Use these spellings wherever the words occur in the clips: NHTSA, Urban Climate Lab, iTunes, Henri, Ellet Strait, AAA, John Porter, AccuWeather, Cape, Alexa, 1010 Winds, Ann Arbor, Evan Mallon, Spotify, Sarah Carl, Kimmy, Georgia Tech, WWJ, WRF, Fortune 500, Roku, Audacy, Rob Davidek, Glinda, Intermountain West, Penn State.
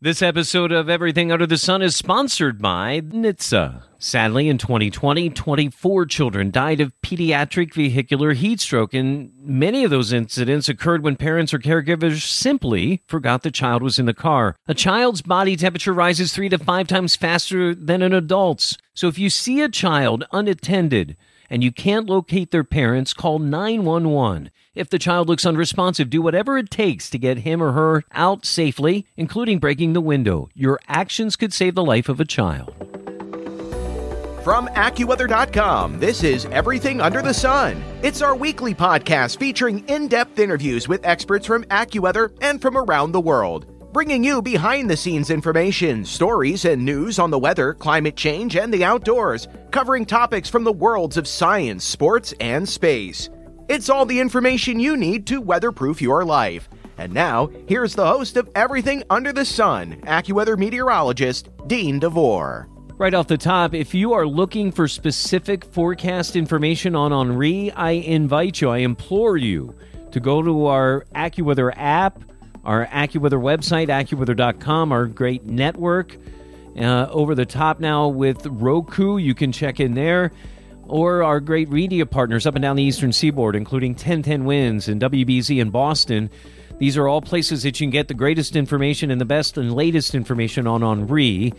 This episode of Everything Under the Sun is sponsored by NHTSA. Sadly, in 2020, 24 children died of pediatric vehicular heat stroke, and many of those incidents occurred when parents or caregivers simply forgot the child was in the car. A child's body temperature rises 3 to 5 times faster than an adult's. So if you see a child unattended and you can't locate their parents, call 911. If the child looks unresponsive, do whatever it takes to get him or her out safely, including breaking the window. Your actions could save the life of a child. From AccuWeather.com, this is Everything Under the Sun. It's our weekly podcast featuring in-depth interviews with experts from AccuWeather and from around the world, bringing you behind-the-scenes information, stories, and news on the weather, climate change, and the outdoors, covering topics from the worlds of science, sports, and space. It's all the information you need to weatherproof your life. And now, here's the host of Everything Under the Sun, AccuWeather meteorologist Dean DeVore. Right off the top, if you are looking for specific forecast information on Henri, I invite you, I implore you to go to our AccuWeather app, our AccuWeather website, AccuWeather.com, our great network. Over the top now with Roku, you can check in there. Or our great media partners up and down the eastern seaboard, including 1010 Winds and WBZ in Boston. These are all places that you can get the greatest information and the best and latest information on Henri,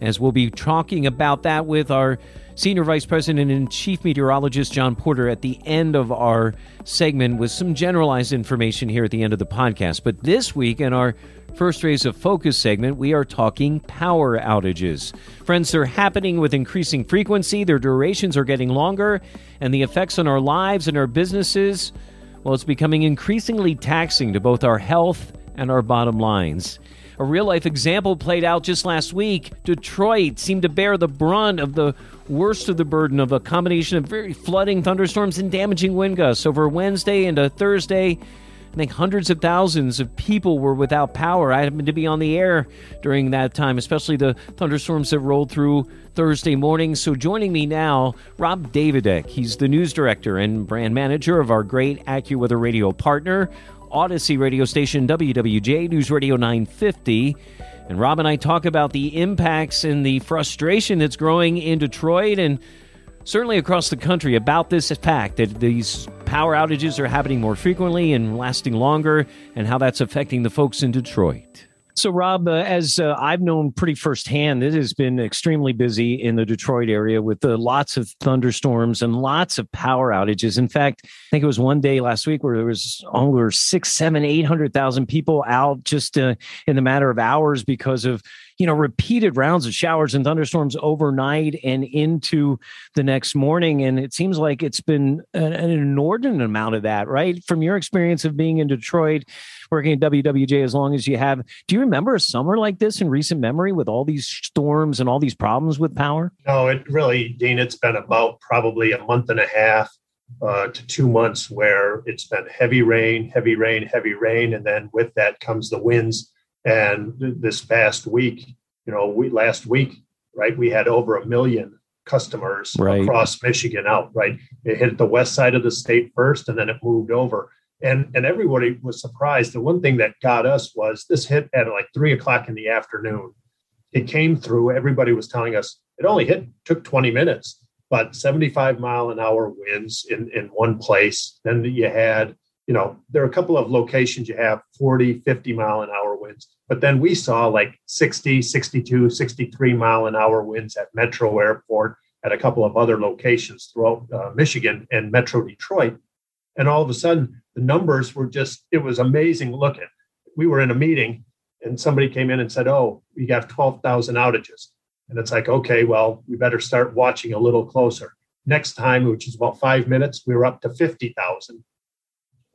as we'll be talking about that with our Senior Vice President and Chief Meteorologist John Porter at the end of our segment with some generalized information here at the end of the podcast. But this week in our First Rays of Focus segment, we are talking power outages. Friends, they're happening with increasing frequency, their durations are getting longer, and the effects on our lives and our businesses, well, it's becoming increasingly taxing to both our health and our bottom lines. A real-life example played out just last week. Detroit seemed to bear the brunt of the worst of the burden of a combination of very flooding, thunderstorms, and damaging wind gusts over Wednesday into Thursday. I think hundreds of thousands of people were without power. I happened to be on the air during that time, especially the thunderstorms that rolled through Thursday morning. So joining me now, Rob Davidek. He's the news director and brand manager of our great AccuWeather radio partner, Audacy radio station WWJ News Radio 950. And Rob and I talk about the impacts and the frustration that's growing in Detroit and certainly across the country about this fact that these power outages are happening more frequently and lasting longer and how that's affecting the folks in Detroit. So, Rob, as I've known pretty firsthand, it has been extremely busy in the Detroit area with lots of thunderstorms and lots of power outages. In fact, I think it was one day last week where there was over 600,000, 700,000, 800,000 people out just in the matter of hours because of, repeated rounds of showers and thunderstorms overnight and into the next morning. And it seems like it's been an inordinate amount of that, right? From your experience of being in Detroit, working at WWJ as long as you have, do you remember a summer like this in recent memory with all these storms and all these problems with power? No, it really, Dean, it's been about probably a month and a half to 2 months where it's been heavy rain. And then with that comes the winds. And this past week, last week, right, we had over 1 million customers across Michigan out, right? It hit the west side of the state first, and then it moved over. And everybody was surprised. The one thing that got us was this hit at like 3:00 in the afternoon. It came through. Everybody was telling us it only took 20 minutes, but 75 mile an hour winds in one place. Then you had, there are a couple of locations you have 40, 50 mile an hour winds. But then we saw like 60, 62, 63 mile an hour winds at Metro Airport, at a couple of other locations throughout Michigan and Metro Detroit. And all of a sudden, the numbers were it was amazing looking. We were in a meeting and somebody came in and said, oh, we got 12,000 outages. And it's like, okay, well, we better start watching a little closer. Next time, which is about 5 minutes, we were up to 50,000.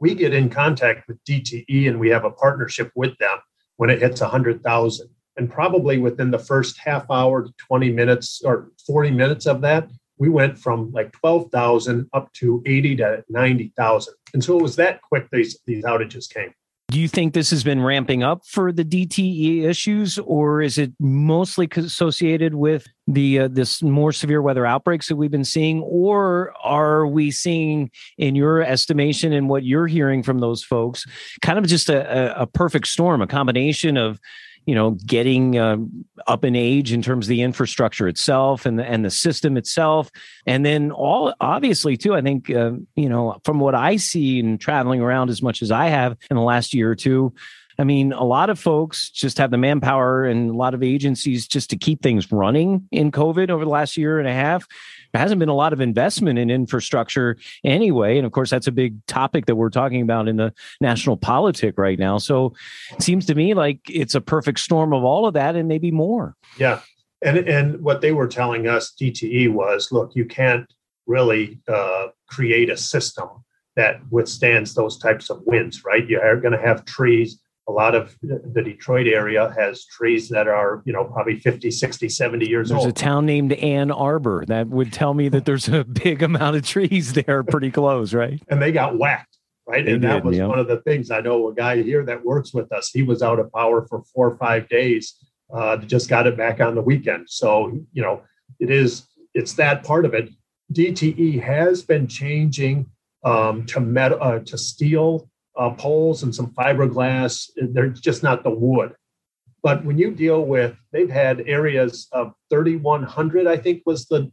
We get in contact with DTE and we have a partnership with them. when it hits 100,000. And probably within the first half hour to 20 minutes or 40 minutes of that, we went from like 12,000 up to 80 to 90,000. And so it was that quick these outages came. Do you think this has been ramping up for the DTE issues, or is it mostly associated with the this more severe weather outbreaks that we've been seeing? Or are we seeing, in your estimation and what you're hearing from those folks, kind of just a perfect storm, a combination of, you know, getting up in age in terms of the infrastructure itself and the system itself. And then all obviously, too, I think, you know, from what I see and traveling around as much as I have in the last year or two, I mean, a lot of folks just have the manpower and a lot of agencies just to keep things running in COVID over the last year and a half. There hasn't been a lot of investment in infrastructure anyway. And of course, that's a big topic that we're talking about in the national politic right now. So it seems to me like it's a perfect storm of all of that and maybe more. Yeah. And what they were telling us, DTE, was, look, you can't really create a system that withstands those types of winds, right? You are going to have trees. A lot of the Detroit area has trees that are, you know, probably 50, 60, 70 years old. There's a town named Ann Arbor. That would tell me that there's a big amount of trees there pretty close, right? And they got whacked, right? They that was one of the things. I know a guy here that works with us. He was out of power for 4 or 5 days. Just got it back on the weekend. So, you know, it's that part of it. DTE has been changing to steel poles and some fiberglass. They're just not the wood. But when you deal with, they've had areas of 3,100, I think, was the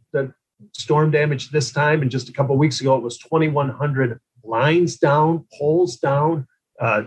storm damage this time. And just a couple of weeks ago, it was 2,100 lines down, poles down,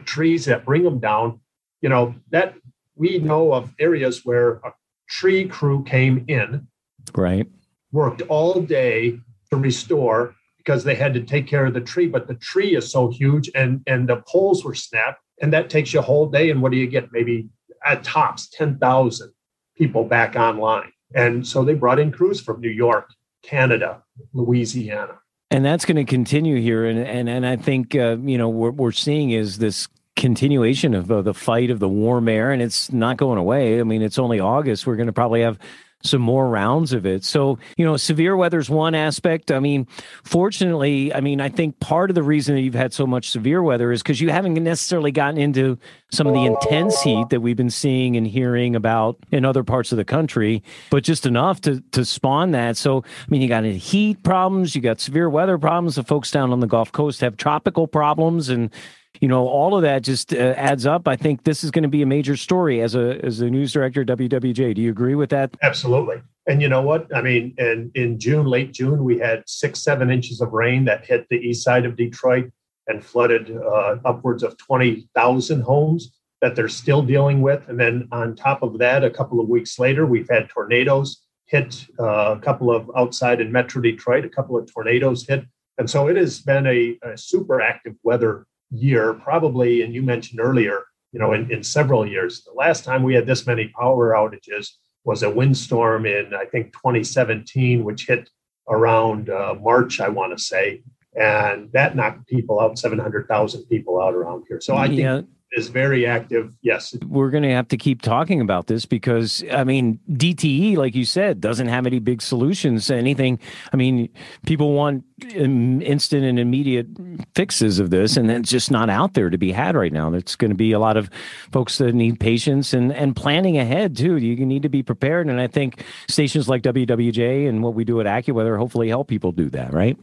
trees that bring them down. You know, that we know of areas where a tree crew came in, right, worked all day to restore, because they had to take care of the tree, but the tree is so huge and the poles were snapped, and that takes you a whole day. And what do you get? Maybe at tops, 10,000 people back online. And so they brought in crews from New York, Canada, Louisiana. And that's going to continue here. And I think, you know, what we're seeing is this continuation of the fight of the warm air, and it's not going away. I mean, it's only August. We're going to probably have some more rounds of it. So, you know, severe weather is one aspect. I mean, fortunately, I mean, I think part of the reason that you've had so much severe weather is because you haven't necessarily gotten into some of the intense heat that we've been seeing and hearing about in other parts of the country, but just enough to spawn that. So, I mean, you got heat problems, you got severe weather problems. The folks down on the Gulf Coast have tropical problems, and you know, all of that just adds up. I think this is going to be a major story as a news director at WWJ. Do you agree with that? Absolutely. And you know what? I mean, and in June, late June, we had 6-7 inches of rain that hit the east side of Detroit and flooded upwards of 20,000 homes that they're still dealing with. And then on top of that, a couple of weeks later, we've had tornadoes hit a couple of outside in Metro Detroit, a couple of tornadoes hit. And so it has been a super active weather year, probably, and you mentioned earlier, you know, in several years. The last time we had this many power outages was a windstorm in, I think, 2017, which hit around March, I want to say, and that knocked people out, 700,000 people out around here. So I think is very active. Yes. We're going to have to keep talking about this because, I mean, DTE, like you said, doesn't have any big solutions to anything. I mean, people want instant and immediate fixes of this, and it's just not out there to be had right now. There's going to be a lot of folks that need patience and planning ahead, too. You need to be prepared. And I think stations like WWJ and what we do at AccuWeather hopefully help people do that, right?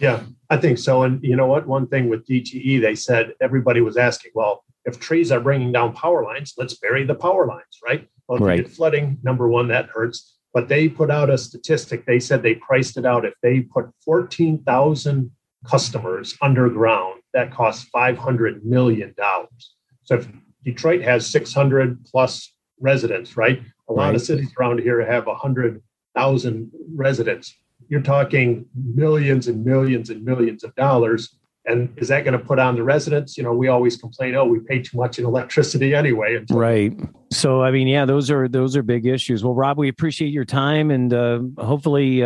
Yeah, I think so. And you know what? One thing with DTE, they said everybody was asking, well, if trees are bringing down power lines, let's bury the power lines, right? Well, if you get flooding, number one, that hurts. But they put out a statistic. They said they priced it out. If they put 14,000 customers underground, that costs $500 million. So if Detroit has 600 plus residents, right? A lot of cities around here have 100,000 residents. You're talking millions and millions and millions of dollars. And is that going to put on the residents? You know, we always complain, oh, we pay too much in electricity anyway. Right. So, I mean, yeah, those are big issues. Well, Rob, we appreciate your time, and hopefully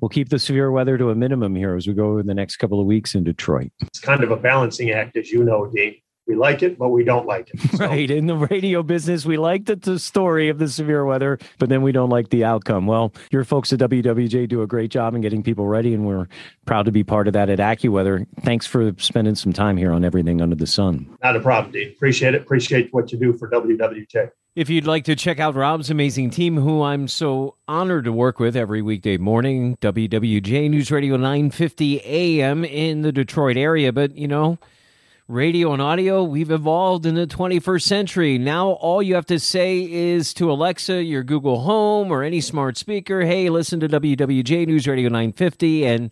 we'll keep the severe weather to a minimum here as we go over the next couple of weeks in Detroit. It's kind of a balancing act, as you know, Dean. We like it, but we don't like it. So. Right. In the radio business, we like the story of the severe weather, but then we don't like the outcome. Well, your folks at WWJ do a great job in getting people ready, and we're proud to be part of that at AccuWeather. Thanks for spending some time here on Everything Under the Sun. Not a problem, Dean. Appreciate it. Appreciate what you do for WWJ. If you'd like to check out Rob's amazing team, who I'm so honored to work with every weekday morning, WWJ News Radio 950 AM in the Detroit area. But, you know, radio and audio, we've evolved in the 21st century. Now all you have to say is to Alexa, your Google Home, or any smart speaker, hey, listen to WWJ News Radio 950, and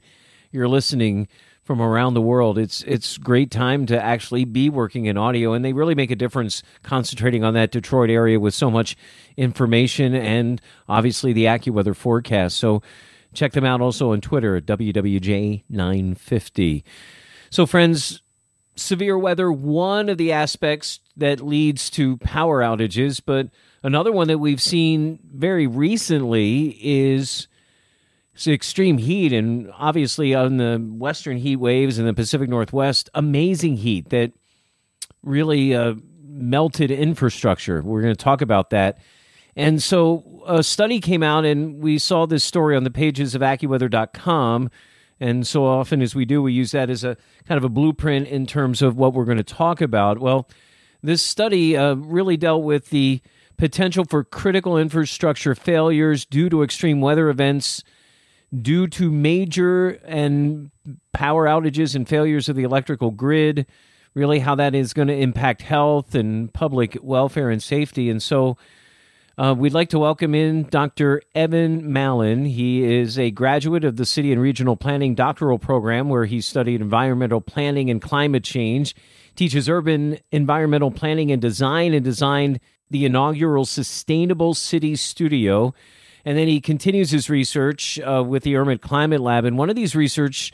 you're listening from around the world. It's great time to actually be working in audio, and they really make a difference concentrating on that Detroit area with so much information and obviously the AccuWeather forecast. So check them out also on Twitter at WWJ950. So friends, severe weather, one of the aspects that leads to power outages, but another one that we've seen very recently is extreme heat, and obviously on the western heat waves in the Pacific Northwest, amazing heat that really melted infrastructure. We're going to talk about that. And so a study came out, and we saw this story on the pages of AccuWeather.com. And so often as we do, we use that as a kind of a blueprint in terms of what we're going to talk about. Well, this study really dealt with the potential for critical infrastructure failures due to extreme weather events, due to major and power outages and failures of the electrical grid, really how that is going to impact health and public welfare and safety. And so we'd like to welcome in Dr. Evan Mallon. He is a graduate of the City and Regional Planning doctoral program, where he studied environmental planning and climate change, teaches urban environmental planning and designed the inaugural Sustainable City Studio. And then he continues his research with the Urban Climate Lab. And one of these research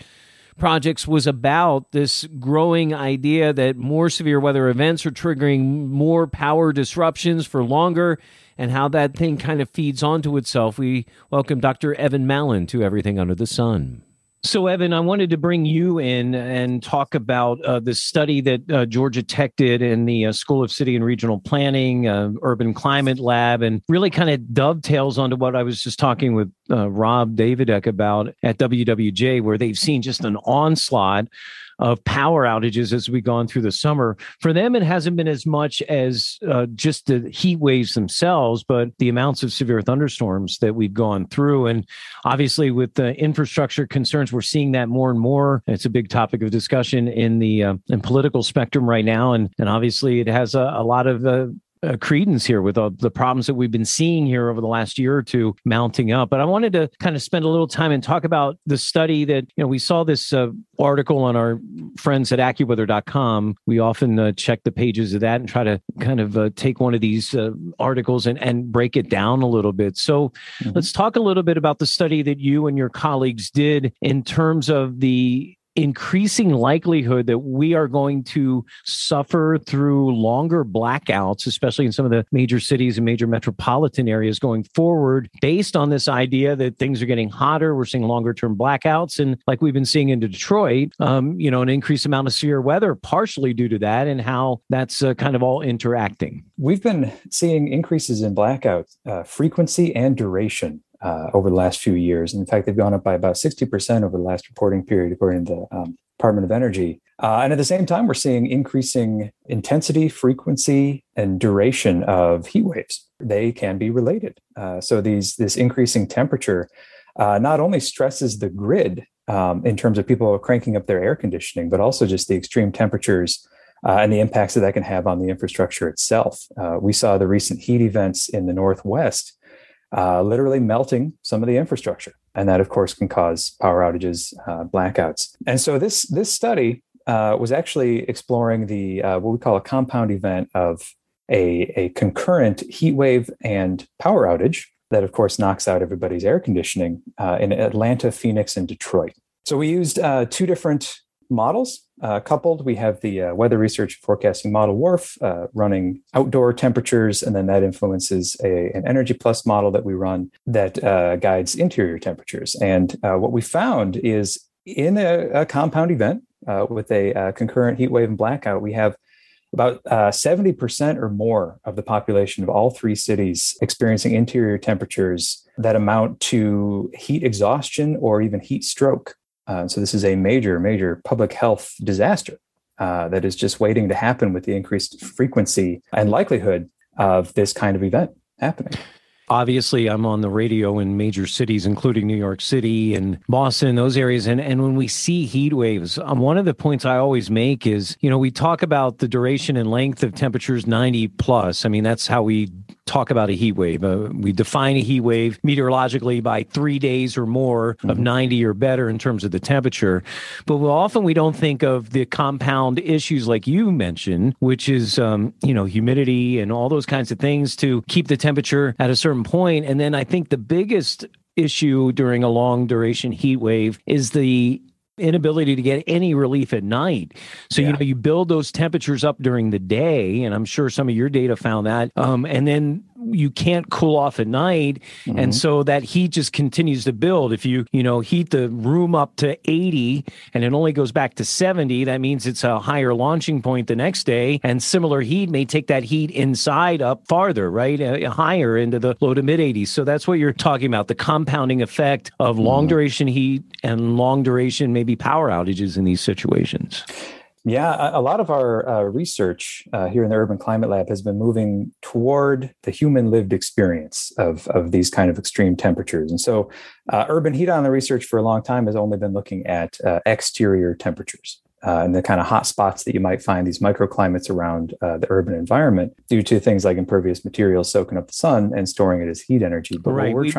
projects was about this growing idea that more severe weather events are triggering more power disruptions for longer, and how that thing kind of feeds onto itself. We welcome Dr. Evan Mallon to Everything Under the Sun. So, Evan, I wanted to bring you in and talk about the study that Georgia Tech did in the School of City and Regional Planning, Urban Climate Lab, and really kind of dovetails onto what I was just talking with Rob Davidek about at WWJ, where they've seen just an onslaught of power outages as we've gone through the summer. For them, it hasn't been as much as just the heat waves themselves, but the amounts of severe thunderstorms that we've gone through. And obviously with the infrastructure concerns, we're seeing that more and more. It's a big topic of discussion in the in political spectrum right now. And obviously it has a lot of credence here with the problems that we've been seeing here over the last year or two mounting up. But I wanted to kind of spend a little time and talk about the study that, you know, we saw this article on our friends at AccuWeather.com. We often check the pages of that and try to kind of take one of these articles and break it down a little bit. So let's talk a little bit about the study that you and your colleagues did in terms of the increasing likelihood that we are going to suffer through longer blackouts, especially in some of the major cities and major metropolitan areas going forward, based on this idea that things are getting hotter. We're seeing longer term blackouts. And like we've been seeing in Detroit, you know, an increased amount of severe weather, partially due to that, and how that's kind of all interacting. We've been seeing increases in blackouts, frequency and duration. Over the last few years. In fact, they've gone up by about 60% over the last reporting period, according to the Department of Energy. And at the same time, we're seeing increasing intensity, frequency, and duration of heat waves. They can be related. So this increasing temperature not only stresses the grid in terms of people cranking up their air conditioning, but also just the extreme temperatures and the impacts that can have on the infrastructure itself. We saw the recent heat events in the Northwest literally melting some of the infrastructure. And that, of course, can cause power outages, blackouts. And so this study was actually exploring the what we call a compound event of a concurrent heat wave and power outage that, of course, knocks out everybody's air conditioning in Atlanta, Phoenix, and Detroit. So we used two different models coupled. We have the Weather Research and Forecasting Model WRF running outdoor temperatures, and then that influences an Energy Plus model that we run that guides interior temperatures. And what we found is in a compound event with a concurrent heat wave and blackout, we have About 70% or more of the population of all three cities experiencing interior temperatures that amount to heat exhaustion or even heat stroke. So this is a major, major public health disaster that is just waiting to happen with the increased frequency and likelihood of this kind of event happening. Obviously, I'm on the radio in major cities, including New York City and Boston, those areas. And when we see heat waves, one of the points I always make is, you know, we talk about the duration and length of temperatures 90 plus. I mean, that's how we talk about a heat wave. We define a heat wave meteorologically by 3 days or more of 90 or better in terms of the temperature. But we don't think of the compound issues like you mentioned, which is, humidity and all those kinds of things to keep the temperature at a certain point. And then I think the biggest issue during a long duration heat wave is the inability to get any relief at night. So, you build those temperatures up during the day, and I'm sure some of your data found that. And then you can't cool off at night. Mm-hmm. And so that heat just continues to build. If you heat the room up to 80 and it only goes back to 70, that means it's a higher launching point the next day. And similar heat may take that heat inside up farther, right? Higher into the low to mid 80s. So that's what you're talking about, the compounding effect of long duration heat and long duration, maybe power outages in these situations. Yeah, a lot of our research here in the Urban Climate Lab has been moving toward the human lived experience of these kind of extreme temperatures. And so urban heat island research for a long time has only been looking at exterior temperatures and the kind of hot spots that you might find these microclimates around the urban environment due to things like impervious materials soaking up the sun and storing it as heat energy. But right. We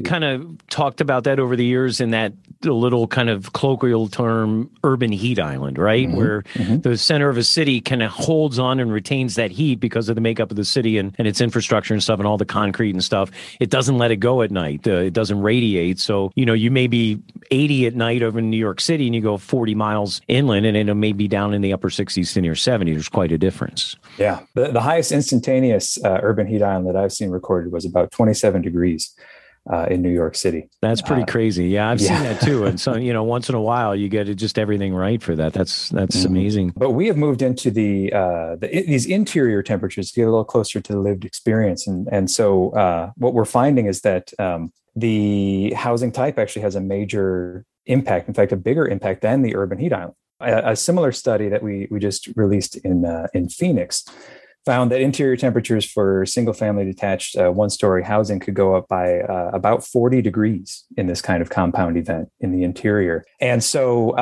kind of talked about that over the years in that little kind of colloquial term, urban heat island, right? Mm-hmm. Where the center of a city kind of holds on and retains that heat because of the makeup of the city and its infrastructure and stuff and all the concrete and stuff. It doesn't let it go at night. It doesn't radiate. So, you may be 80 at night over in New York City and you go 40 miles inland. And it may be down in the upper 60s to near 70. There's quite a difference. Yeah. The highest instantaneous urban heat island that I've seen recorded was about 27 degrees in New York City. That's pretty crazy. Yeah, I've seen that too. And so, once in a while you get just everything right for that. That's amazing. But we have moved into these interior temperatures to get a little closer to the lived experience. And so what we're finding is that the housing type actually has a major impact, in fact, a bigger impact than the urban heat island. A similar study that we just released in Phoenix found that interior temperatures for single-family detached one-story housing could go up by about 40 degrees in this kind of compound event in the interior. And so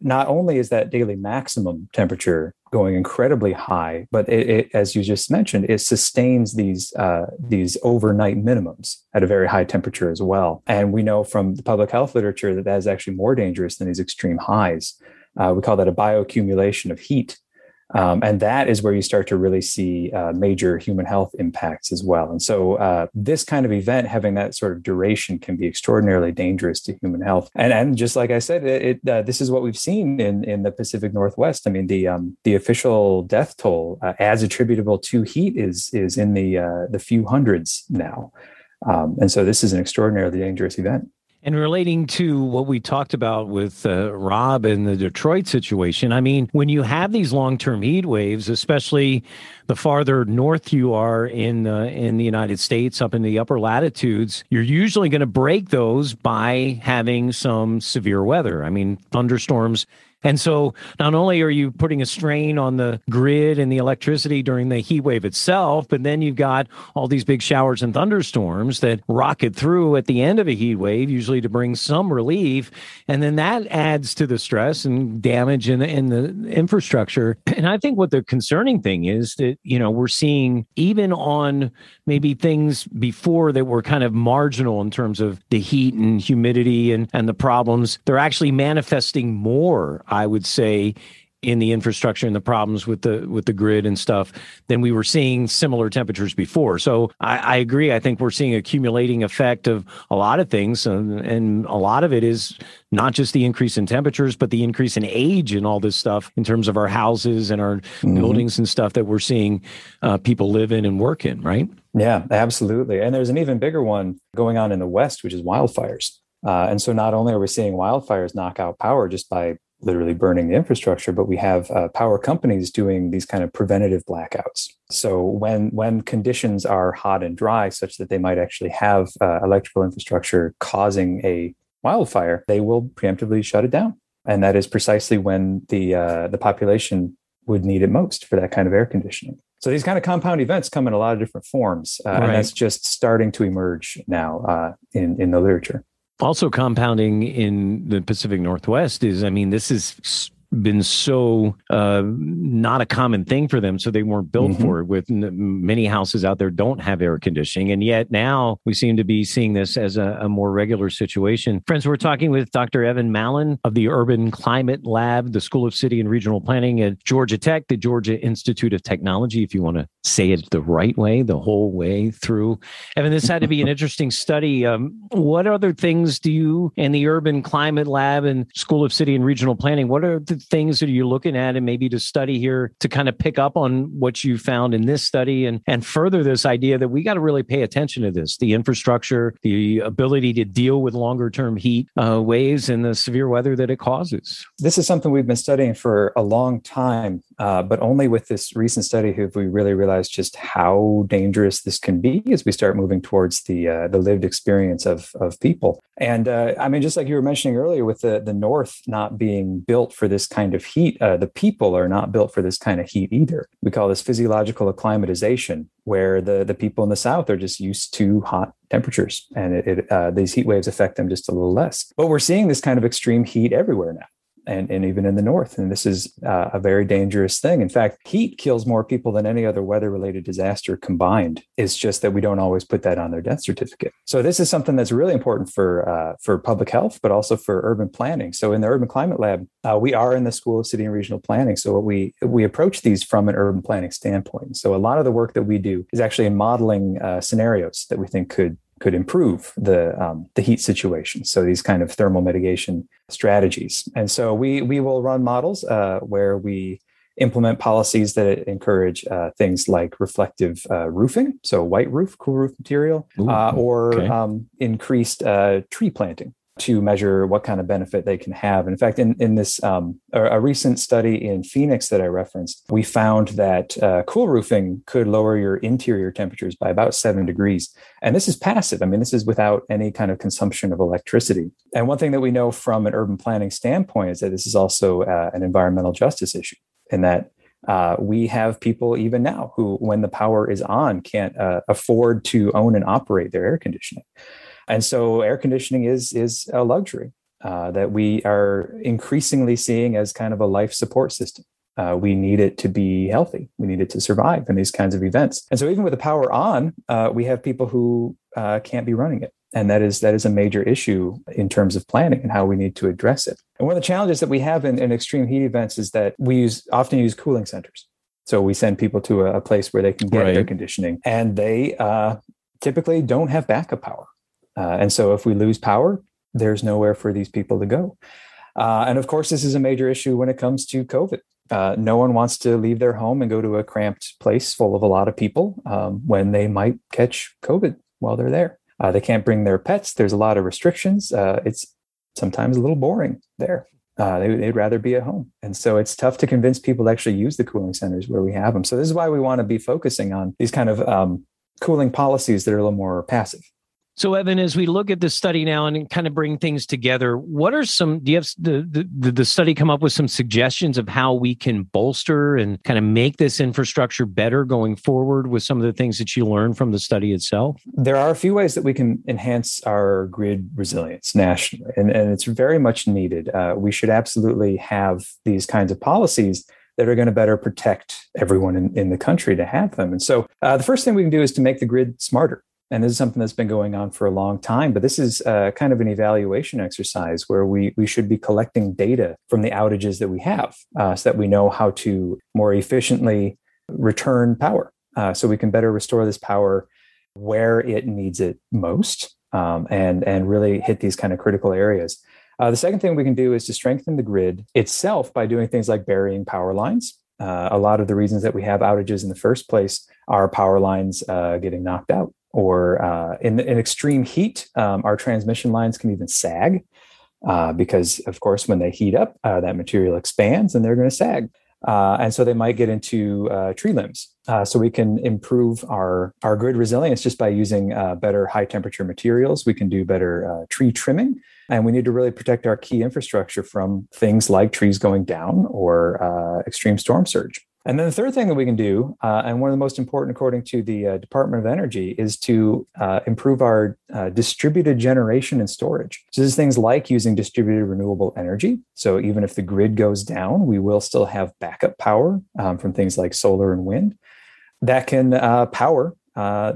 not only is that daily maximum temperature going incredibly high, but it as you just mentioned, it sustains these overnight minimums at a very high temperature as well. And we know from the public health literature that that is actually more dangerous than these extreme highs. We call that a bioaccumulation of heat. And that is where you start to really see major human health impacts as well. And so this kind of event, having that sort of duration, can be extraordinarily dangerous to human health. And just like I said, this is what we've seen in the Pacific Northwest. I mean, the official death toll as attributable to heat is in the few hundreds now. And so this is an extraordinarily dangerous event. And relating to what we talked about with Rob and the Detroit situation, I mean, when you have these long-term heat waves, especially the farther north you are in the United States, up in the upper latitudes, you're usually going to break those by having some severe weather. I mean, thunderstorms. And so not only are you putting a strain on the grid and the electricity during the heat wave itself, but then you've got all these big showers and thunderstorms that rocket through at the end of a heat wave, usually to bring some relief. And then that adds to the stress and damage in the infrastructure. And I think what the concerning thing is that, we're seeing even on maybe things before that were kind of marginal in terms of the heat and humidity and the problems, they're actually manifesting more, I would say, in the infrastructure and the problems with the grid and stuff than we were seeing similar temperatures before. So I agree. I think we're seeing accumulating effect of a lot of things. And a lot of it is not just the increase in temperatures, but the increase in age and all this stuff in terms of our houses and our buildings and stuff that we're seeing people live in and work in, right? Yeah, absolutely. And there's an even bigger one going on in the West, which is wildfires. And so not only are we seeing wildfires knock out power just by literally burning the infrastructure, but we have power companies doing these kind of preventative blackouts. So when conditions are hot and dry, such that they might actually have electrical infrastructure causing a wildfire, they will preemptively shut it down. And that is precisely when the population would need it most for that kind of air conditioning. So these kind of compound events come in a lot of different forms. And that's just starting to emerge now in the literature. Also compounding in the Pacific Northwest is, I mean, this has been so not a common thing for them. So they weren't built for it, with many houses out there don't have air conditioning. And yet now we seem to be seeing this as a more regular situation. Friends, we're talking with Dr. Evan Mallon of the Urban Climate Lab, the School of City and Regional Planning at Georgia Tech, the Georgia Institute of Technology, if you want to say it the right way, the whole way through. Evan, this had to be an interesting study. What other things do you and the Urban Climate Lab and School of City and Regional Planning, what are the things that you're looking at and maybe to study here to kind of pick up on what you found in this study and further this idea that we got to really pay attention to this, the infrastructure, the ability to deal with longer term heat waves and the severe weather that it causes? This is something we've been studying for a long time, but only with this recent study have we really realized just how dangerous this can be as we start moving towards the lived experience of people. And I mean, just like you were mentioning earlier, with the North not being built for this kind of heat, the people are not built for this kind of heat either. We call this physiological acclimatization, where the people in the South are just used to hot temperatures, and these heat waves affect them just a little less. But we're seeing this kind of extreme heat everywhere now. And even in the North. And this is a very dangerous thing. In fact, heat kills more people than any other weather-related disaster combined. It's just that we don't always put that on their death certificate. So this is something that's really important for public health, but also for urban planning. So in the Urban Climate Lab, we are in the School of City and Regional Planning. So what we approach these from an urban planning standpoint. So a lot of the work that we do is actually in modeling scenarios that we think could improve the heat situation. So these kind of thermal mitigation strategies. And so we will run models where we implement policies that encourage things like reflective roofing, so white roof, cool roof material, increased tree planting to measure what kind of benefit they can have. And in fact, in this a recent study in Phoenix that I referenced, we found that cool roofing could lower your interior temperatures by about 7 degrees. And this is passive. I mean, this is without any kind of consumption of electricity. And one thing that we know from an urban planning standpoint is that this is also an environmental justice issue, in that we have people even now who, when the power is on, can't afford to own and operate their air conditioning. And so air conditioning is a luxury that we are increasingly seeing as kind of a life support system. We need it to be healthy. We need it to survive in these kinds of events. And so even with the power on, we have people who can't be running it. And that is a major issue in terms of planning and how we need to address it. And one of the challenges that we have in extreme heat events is that we often use cooling centers. So we send people to a place where they can get air conditioning, and they typically don't have backup power. And so if we lose power, there's nowhere for these people to go. And of course, this is a major issue when it comes to COVID. No one wants to leave their home and go to a cramped place full of a lot of people when they might catch COVID while they're there. They can't bring their pets. There's a lot of restrictions. It's sometimes a little boring there. They'd rather be at home. And so it's tough to convince people to actually use the cooling centers where we have them. So this is why we want to be focusing on these kind of cooling policies that are a little more passive. So, Evan, as we look at this study now and kind of bring things together, what are some, do you have the study come up with some suggestions of how we can bolster and kind of make this infrastructure better going forward with some of the things that you learned from the study itself? There are a few ways that we can enhance our grid resilience nationally, and it's very much needed. We should absolutely have these kinds of policies that are going to better protect everyone in the country to have them. And so the first thing we can do is to make the grid smarter. And this is something that's been going on for a long time, but this is kind of an evaluation exercise where we should be collecting data from the outages that we have so that we know how to more efficiently return power so we can better restore this power where it needs it most and really hit these kind of critical areas. The second thing we can do is to strengthen the grid itself by doing things like burying power lines. A lot of the reasons that we have outages in the first place are power lines getting knocked out. Or in extreme heat, our transmission lines can even sag. because, of course, when they heat up, that material expands and they're going to sag. And so they might get into tree limbs. So we can improve our grid resilience just by using better high temperature materials. We can do better tree trimming. And we need to really protect our key infrastructure from things like trees going down or extreme storm surge. And then the third thing that we can do, and one of the most important according to the Department of Energy, is to improve our distributed generation and storage. So this is things like using distributed renewable energy. So even if the grid goes down, we will still have backup power from things like solar and wind that can power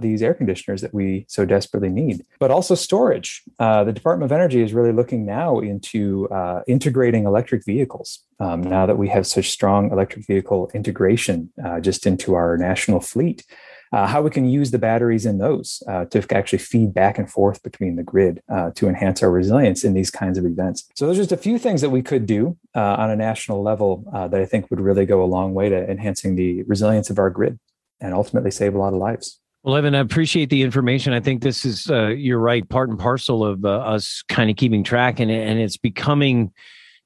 these air conditioners that we so desperately need, but also storage. The Department of Energy is really looking now into integrating electric vehicles. Now that we have such strong electric vehicle integration just into our national fleet, how we can use the batteries in those to actually feed back and forth between the grid to enhance our resilience in these kinds of events. So there's just a few things that we could do on a national level that I think would really go a long way to enhancing the resilience of our grid and ultimately save a lot of lives. Well, Evan, I appreciate the information. I think this is, you're right, part and parcel of us kind of keeping track, and it's becoming,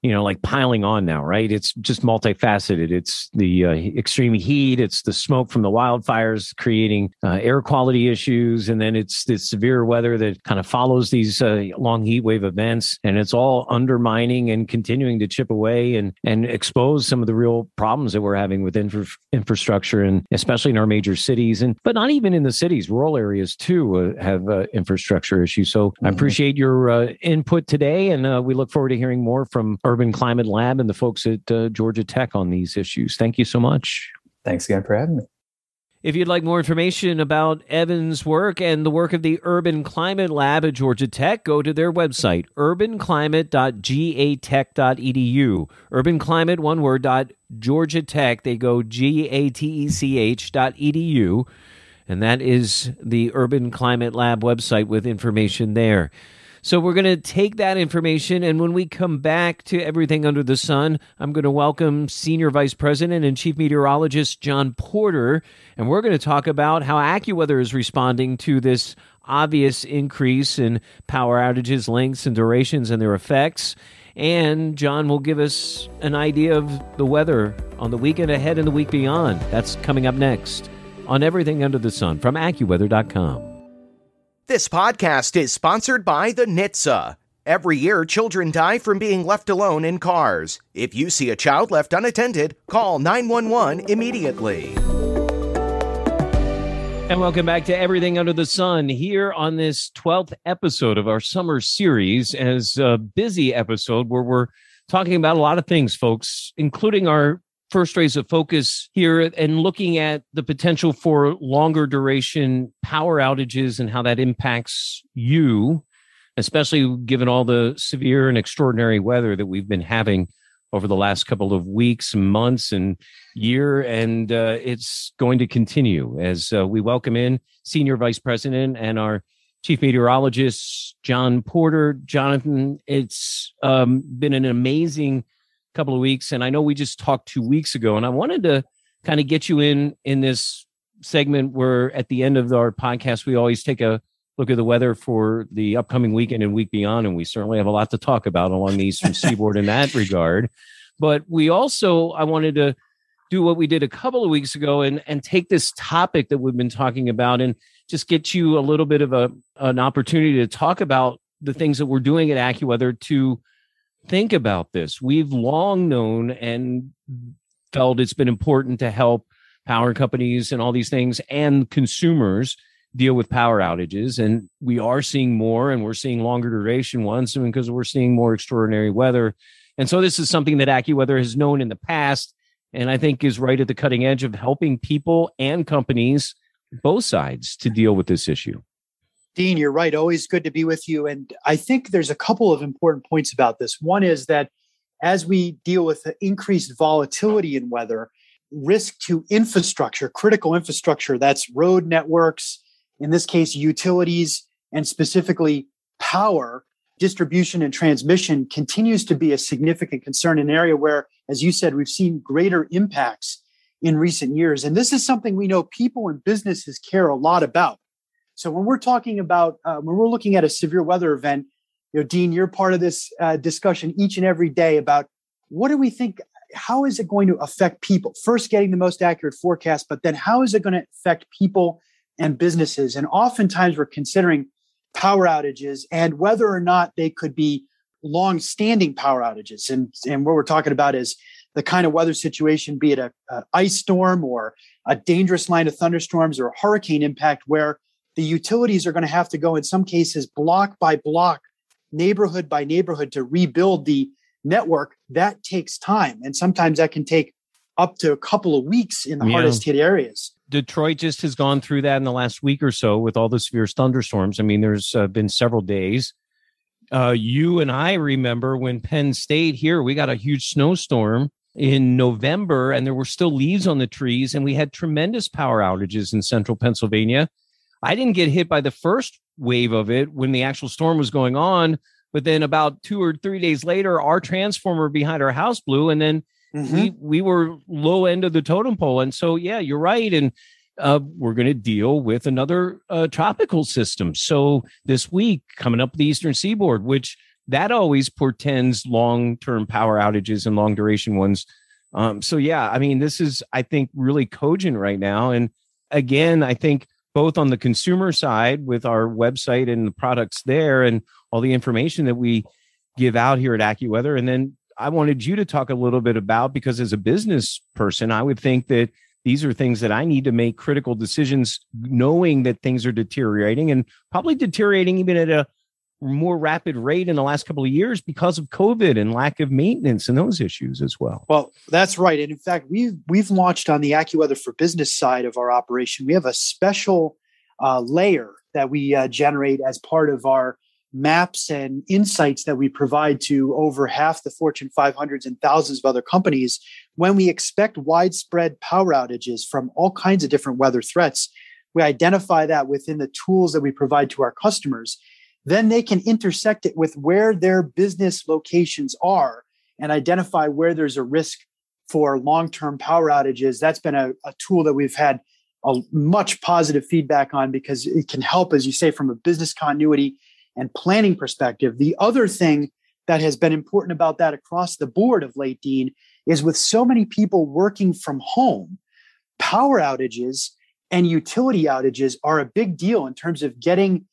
you know, like piling on now, right? It's just multifaceted. It's the extreme heat. It's the smoke from the wildfires creating air quality issues. And then it's the severe weather that kind of follows these long heat wave events. And it's all undermining and continuing to chip away and expose some of the real problems that we're having with infrastructure, and especially in our major cities. And but not even in the cities, rural areas too have infrastructure issues. So I appreciate your input today. And we look forward to hearing more from Urban Climate Lab and the folks at Georgia Tech on these issues. Thank you so much. Thanks again for having me. If you'd like more information about Evan's work and the work of the Urban Climate Lab at Georgia Tech, go to their website, urbanclimate.gatech.edu. Urban Climate, one word, .Georgia Tech. They go GATECH.edu. And that is the Urban Climate Lab website with information there. So we're going to take that information, and when we come back to Everything Under the Sun, I'm going to welcome Senior Vice President and Chief Meteorologist John Porter, and we're going to talk about how AccuWeather is responding to this obvious increase in power outages, lengths, and durations, and their effects. And John will give us an idea of the weather on the weekend ahead and the week beyond. That's coming up next on Everything Under the Sun from AccuWeather.com. This podcast is sponsored by the NHTSA. Every year, children die from being left alone in cars. If you see a child left unattended, call 911 immediately. And welcome back to Everything Under the Sun here on this 12th episode of our summer series, as a busy episode where we're talking about a lot of things, folks, including our first rays of focus here and looking at the potential for longer duration power outages and how that impacts you, especially given all the severe and extraordinary weather that we've been having over the last couple of weeks, months, and year. And it's going to continue as we welcome in Senior Vice President and our Chief Meteorologist, John Porter. Jonathan, it's been an amazing couple of weeks. And I know we just talked 2 weeks ago, and I wanted to kind of get you in this segment where at the end of our podcast, we always take a look at the weather for the upcoming weekend and week beyond. And we certainly have a lot to talk about along the eastern seaboard in that regard. But we also, I wanted to do what we did a couple of weeks ago and take this topic that we've been talking about and just get you a little bit of an opportunity to talk about the things that we're doing at AccuWeather to think about this. We've long known and felt it's been important to help power companies and all these things and consumers deal with power outages. And we are seeing more, and we're seeing longer duration ones because we're seeing more extraordinary weather. And so this is something that AccuWeather has known in the past, and I think is right at the cutting edge of helping people and companies, both sides, to deal with this issue. Dean, you're right. Always good to be with you. And I think there's a couple of important points about this. One is that as we deal with the increased volatility in weather, risk to infrastructure, critical infrastructure, that's road networks, in this case, utilities, and specifically power, distribution and transmission, continues to be a significant concern, an area where, as you said, we've seen greater impacts in recent years. And this is something we know people and businesses care a lot about. So when we're looking at a severe weather event, you know, Dean, you're part of this discussion each and every day about what do we think, how is it going to affect people? First, getting the most accurate forecast, but then how is it going to affect people and businesses? And oftentimes we're considering power outages and whether or not they could be long-standing power outages. And what we're talking about is the kind of weather situation, be it an ice storm or a dangerous line of thunderstorms or a hurricane impact, where the utilities are going to have to go, in some cases, block by block, neighborhood by neighborhood, to rebuild the network. That takes time. And sometimes that can take up to a couple of weeks in the hardest hit areas. Detroit just has gone through that in the last week or so with all the severe thunderstorms. I mean, there's been several days. You and I remember when Penn State here, we got a huge snowstorm in November and there were still leaves on the trees and we had tremendous power outages in central Pennsylvania. I didn't get hit by the first wave of it when the actual storm was going on, but then about 2 or 3 days later, our transformer behind our house blew and then we were low end of the totem pole. And so, yeah, you're right. And we're going to deal with another tropical system. So this week coming up the Eastern Seaboard, which that always portends long-term power outages and long-duration ones. So, yeah, I mean, this is, I think, really cogent right now. And again, I think both on the consumer side with our website and the products there and all the information that we give out here at AccuWeather. And then I wanted you to talk a little bit about, because as a business person, I would think that these are things that I need to make critical decisions, knowing that things are deteriorating and probably deteriorating even at a more rapid rate in the last couple of years because of COVID and lack of maintenance and those issues as well. Well, that's right. And in fact, we've launched on the AccuWeather for Business side of our operation. We have a special layer that we generate as part of our maps and insights that we provide to over half the Fortune 500s and thousands of other companies when we expect widespread power outages from all kinds of different weather threats. We identify that within the tools that we provide to our customers. Then they can intersect it with where their business locations are and identify where there's a risk for long-term power outages. That's been a tool that we've had a much positive feedback on because it can help, as you say, from a business continuity and planning perspective. The other thing that has been important about that across the board of late, Dean, is with so many people working from home, power outages and utility outages are a big deal in terms of getting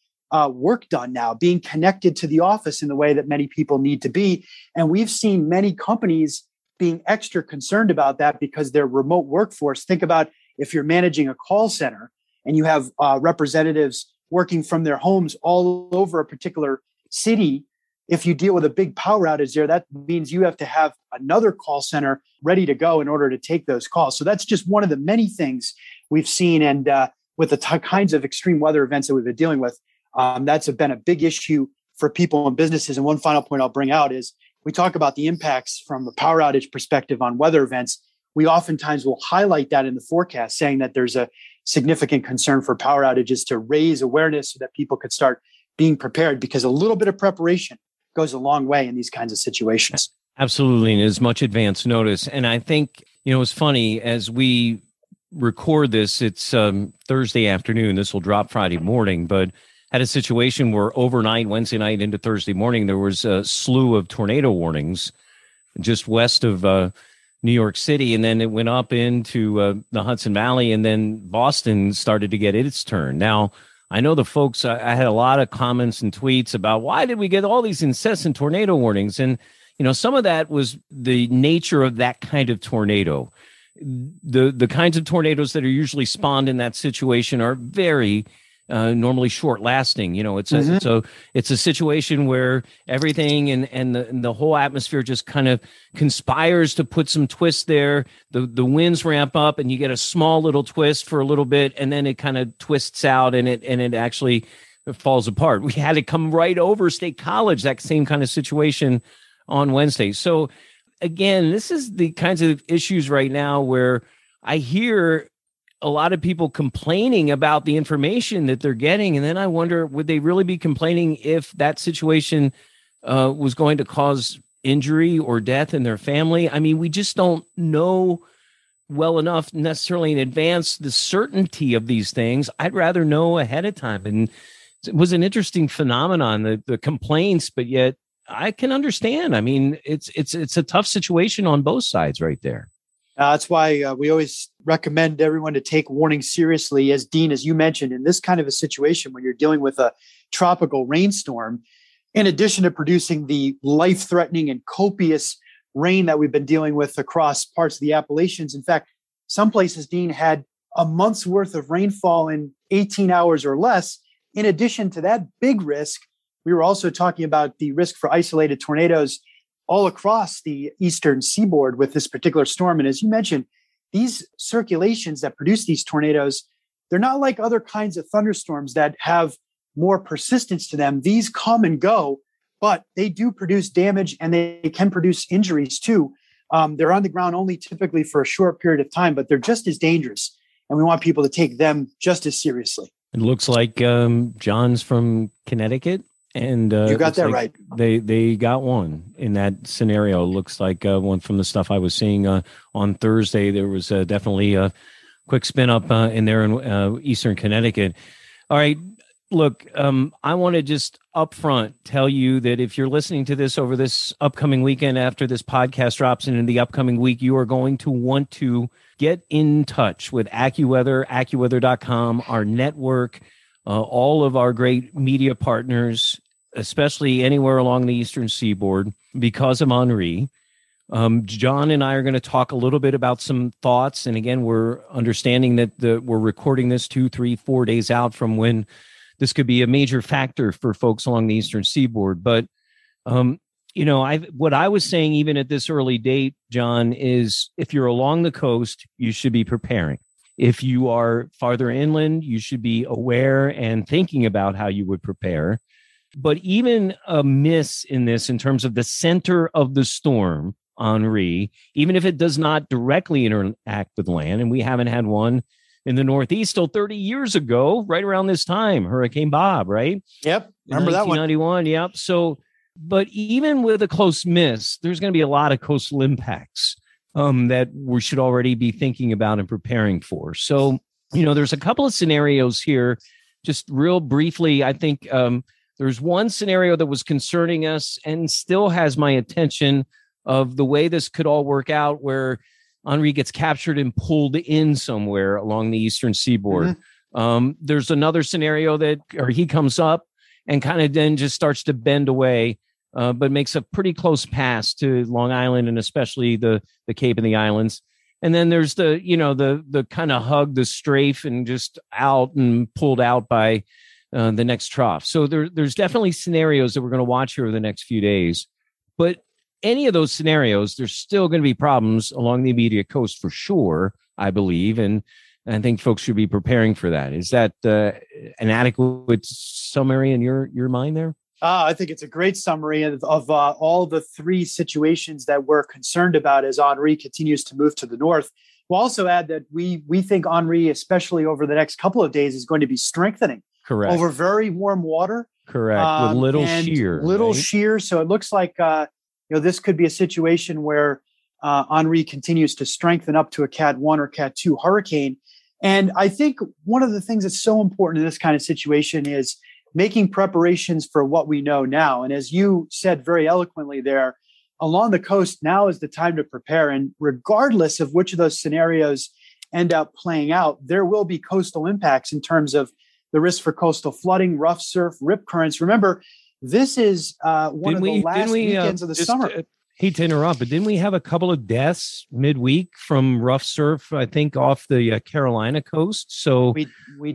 work done now, being connected to the office in the way that many people need to be. And we've seen many companies being extra concerned about that because their remote workforce, think about if you're managing a call center and you have representatives working from their homes all over a particular city. If you deal with a big power outage there, that means you have to have another call center ready to go in order to take those calls. So that's just one of the many things we've seen. And with the kinds of extreme weather events that we've been dealing with, that's been a big issue for people and businesses. And one final point I'll bring out is we talk about the impacts from the power outage perspective on weather events. We oftentimes will highlight that in the forecast, saying that there's a significant concern for power outages to raise awareness so that people could start being prepared, because a little bit of preparation goes a long way in these kinds of situations. Absolutely. And as much advance notice. And I think, you know, it's funny, as we record this, it's Thursday afternoon. This will drop Friday morning, but had a situation where overnight, Wednesday night into Thursday morning, there was a slew of tornado warnings just west of New York City, and then it went up into the Hudson Valley, and then Boston started to get its turn. Now, I know the folks, I had a lot of comments and tweets about why did we get all these incessant tornado warnings? And, you know, some of that was the nature of that kind of tornado. The kinds of tornadoes that are usually spawned in that situation are very normally short lasting. You know, it's a situation where everything and the whole atmosphere just kind of conspires to put some twist there. The winds ramp up and you get a small little twist for a little bit, and then it kind of twists out and it actually falls apart. We had it come right over State College, that same kind of situation on Wednesday. So again, this is the kinds of issues right now where I hear a lot of people complaining about the information that they're getting. And then I wonder, would they really be complaining if that situation was going to cause injury or death in their family? I mean, we just don't know well enough necessarily in advance the certainty of these things. I'd rather know ahead of time. And it was an interesting phenomenon, the complaints, but yet I can understand. I mean, it's a tough situation on both sides right there. That's why we always recommend everyone to take warning seriously. As Dean, as you mentioned, in this kind of a situation, when you're dealing with a tropical rainstorm, in addition to producing the life-threatening and copious rain that we've been dealing with across parts of the Appalachians. In fact, some places, Dean, had a month's worth of rainfall in 18 hours or less. In addition to that big risk, we were also talking about the risk for isolated tornadoes all across the eastern seaboard with this particular storm. And as you mentioned, these circulations that produce these tornadoes, they're not like other kinds of thunderstorms that have more persistence to them. These come and go, but they do produce damage and they can produce injuries too. They're on the ground only typically for a short period of time, but they're just as dangerous. And we want people to take them just as seriously. It looks like John's from Connecticut. And you got that like right. They got one in that scenario. Looks like one from the stuff I was seeing on Thursday. There was definitely a quick spin up in there in Eastern Connecticut. All right. Look, I want to just upfront tell you that if you're listening to this over this upcoming weekend after this podcast drops and in the upcoming week, you are going to want to get in touch with AccuWeather, AccuWeather.com, our network, all of our great media partners, especially anywhere along the Eastern Seaboard, because of Henri. John and I are going to talk a little bit about some thoughts. And again, we're understanding that we're recording this 2, 3, 4 days out from when this could be a major factor for folks along the Eastern Seaboard. But, you know, what I was saying even at this early date, John, is if you're along the coast, you should be preparing. If you are farther inland, you should be aware and thinking about how you would prepare. But even a miss in this, in terms of the center of the storm, Henri, even if it does not directly interact with land, and we haven't had one in the Northeast till 30 years ago, right around this time, Hurricane Bob, right? Yep. Remember that one? 1991, yep. So, but even with a close miss, there's going to be a lot of coastal impacts that we should already be thinking about and preparing for. So, you know, there's a couple of scenarios here. Just real briefly, I think there's one scenario that was concerning us and still has my attention of the way this could all work out, where Henri gets captured and pulled in somewhere along the Eastern Seaboard. Mm-hmm. There's another scenario or he comes up and kind of then just starts to bend away, but makes a pretty close pass to Long Island and especially the Cape and the islands. And then there's the kind of hug, the strafe, and just out and pulled out by the next trough. So there's definitely scenarios that we're going to watch here over the next few days, but any of those scenarios, there's still going to be problems along the immediate coast for sure, I believe. And I think folks should be preparing for that. Is that an adequate summary in your mind there? I think it's a great summary of all the three situations that we're concerned about as Henri continues to move to the north. We'll also add that we think Henri, especially over the next couple of days, is going to be strengthening. Correct. Over very warm water. Correct. With little shear. Little shear. So it looks like... you know, this could be a situation where Henri continues to strengthen up to a Cat 1 or Cat 2 hurricane. And I think one of the things that's so important in this kind of situation is making preparations for what we know now. And as you said very eloquently there, along the coast, now is the time to prepare. And regardless of which of those scenarios end up playing out, there will be coastal impacts in terms of the risk for coastal flooding, rough surf, rip currents. Remember, this is one of the last weekends of the summer. Hate to interrupt, but didn't we have a couple of deaths midweek from rough surf, I think, off the Carolina coast? So we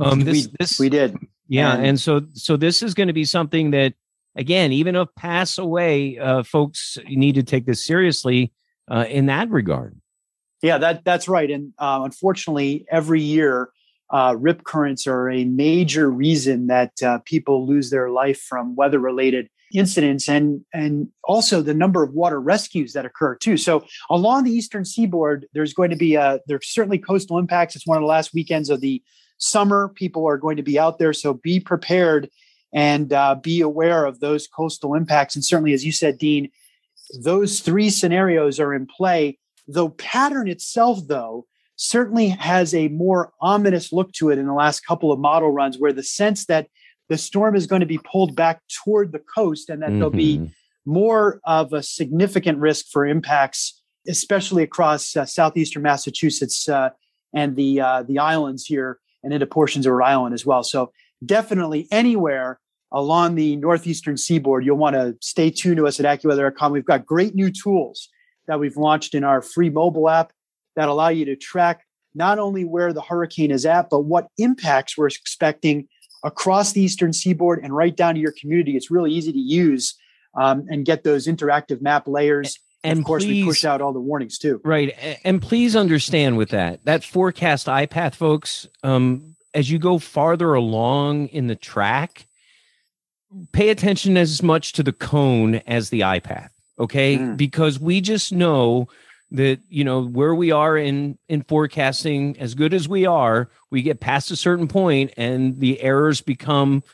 did. Yeah. And so this is going to be something that, again, even if pass away, folks need to take this seriously in that regard. Yeah, that's right. And unfortunately, every year, rip currents are a major reason that people lose their life from weather-related incidents, and also the number of water rescues that occur too. So along the Eastern Seaboard, there's going to be there's certainly coastal impacts. It's one of the last weekends of the summer. People are going to be out there, so be prepared and be aware of those coastal impacts. And certainly, as you said, Dean, those three scenarios are in play. The pattern itself, though, certainly has a more ominous look to it in the last couple of model runs, where the sense that the storm is going to be pulled back toward the coast, and that there'll be more of a significant risk for impacts, especially across southeastern Massachusetts and the islands here and into portions of Rhode Island as well. So definitely anywhere along the northeastern seaboard, you'll want to stay tuned to us at AccuWeather.com. We've got great new tools that we've launched in our free mobile app that allow you to track not only where the hurricane is at, but what impacts we're expecting across the eastern seaboard and right down to your community. It's really easy to use and get those interactive map layers. And of course, please, we push out all the warnings too. Right. And please understand with that forecast iPath, folks, as you go farther along in the track, pay attention as much to the cone as the iPath. Okay. Because we just know that, you know, where we are in forecasting, as good as we are, we get past a certain point and the errors become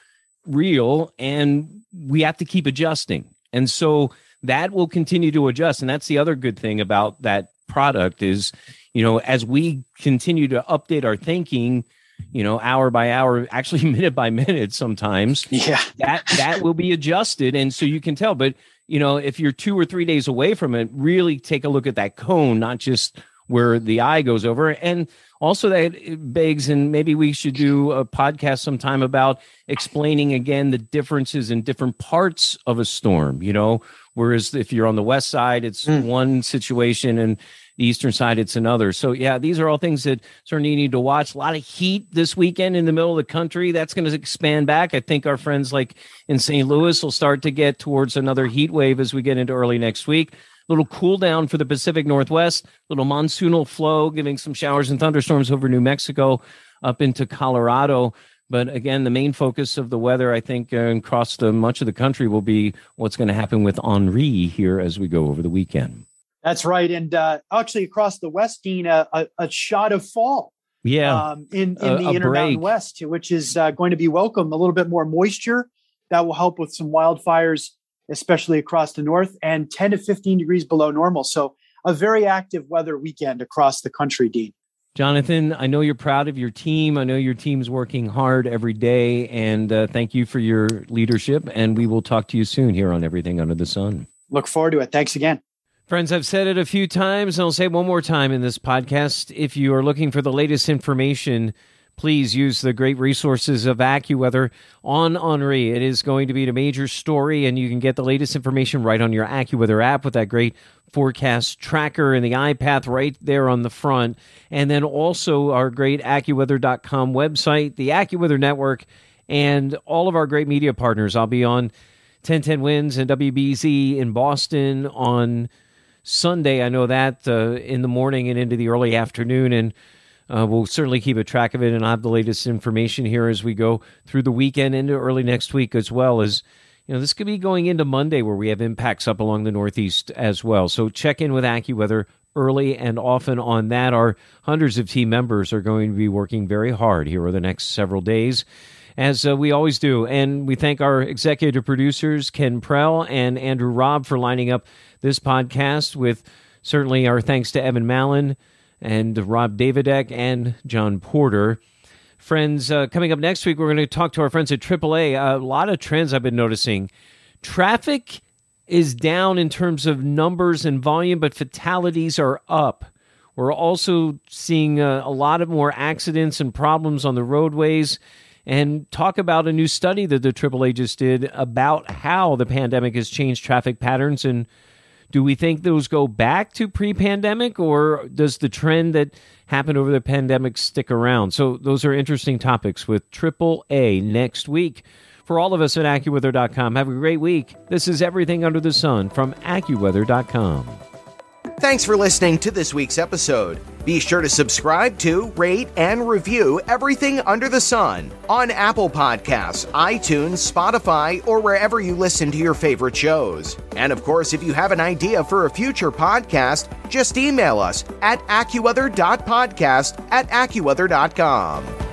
real and we have to keep adjusting. And so that will continue to adjust. And that's the other good thing about that product is, you know, as we continue to update our thinking, you know, hour by hour, actually minute by minute sometimes, that will be adjusted. And so you can tell, but you know, if you're 2 or 3 days away from it, really take a look at that cone, not just where the eye goes over. And also that begs, and maybe we should do a podcast sometime about explaining again the differences in different parts of a storm, you know, whereas if you're on the west side, it's one situation and the eastern side, it's another. So yeah, these are all things that certainly you need to watch. A lot of heat this weekend in the middle of the country. That's going to expand back. I think our friends like in St. Louis will start to get towards another heat wave as we get into early next week. Little cool down for the Pacific Northwest, little monsoonal flow, giving some showers and thunderstorms over New Mexico up into Colorado. But again, the main focus of the weather, I think, across much of the country will be what's going to happen with Henri here as we go over the weekend. That's right. And actually across the West, Dean, a shot of fall in the Intermountain West, which is going to be welcome. A little bit more moisture that will help with some wildfires, especially across the north, and 10 to 15 degrees below normal. So a very active weather weekend across the country, Dean. Jonathan, I know you're proud of your team. I know your team's working hard every day, and thank you for your leadership. And we will talk to you soon here on Everything Under the Sun. Look forward to it. Thanks again. Friends, I've said it a few times, and I'll say it one more time in this podcast. If you are looking for the latest information, please use the great resources of AccuWeather on Henri. It is going to be a major story, and you can get the latest information right on your AccuWeather app with that great forecast tracker and the iPath right there on the front. And then also our great AccuWeather.com website, the AccuWeather Network, and all of our great media partners. I'll be on 1010 Winds and WBZ in Boston on Sunday. I know that in the morning and into the early afternoon, and we'll certainly keep a track of it, and I'll have the latest information here as we go through the weekend into early next week, as well as, you know, this could be going into Monday where we have impacts up along the Northeast as well. So check in with AccuWeather early and often on that. Our hundreds of team members are going to be working very hard here over the next several days, as we always do. And we thank our executive producers, Ken Prell and Andrew Robb, for lining up this podcast, with certainly our thanks to Evan Mallon and Rob Davidek and John Porter. Friends, coming up next week, we're going to talk to our friends at AAA. A lot of trends I've been noticing. Traffic is down in terms of numbers and volume, but fatalities are up. We're also seeing a lot of more accidents and problems on the roadways, and talk about a new study that the AAA just did about how the pandemic has changed traffic patterns. And do we think those go back to pre-pandemic, or does the trend that happened over the pandemic stick around? So those are interesting topics with AAA next week. For all of us at AccuWeather.com, have a great week. This is Everything Under the Sun from AccuWeather.com. Thanks for listening to this week's episode. Be sure to subscribe to, rate, and review Everything Under the Sun on Apple Podcasts, iTunes, Spotify, or wherever you listen to your favorite shows. And of course, if you have an idea for a future podcast, just email us at AccuWeather.podcast@AccuWeather.com.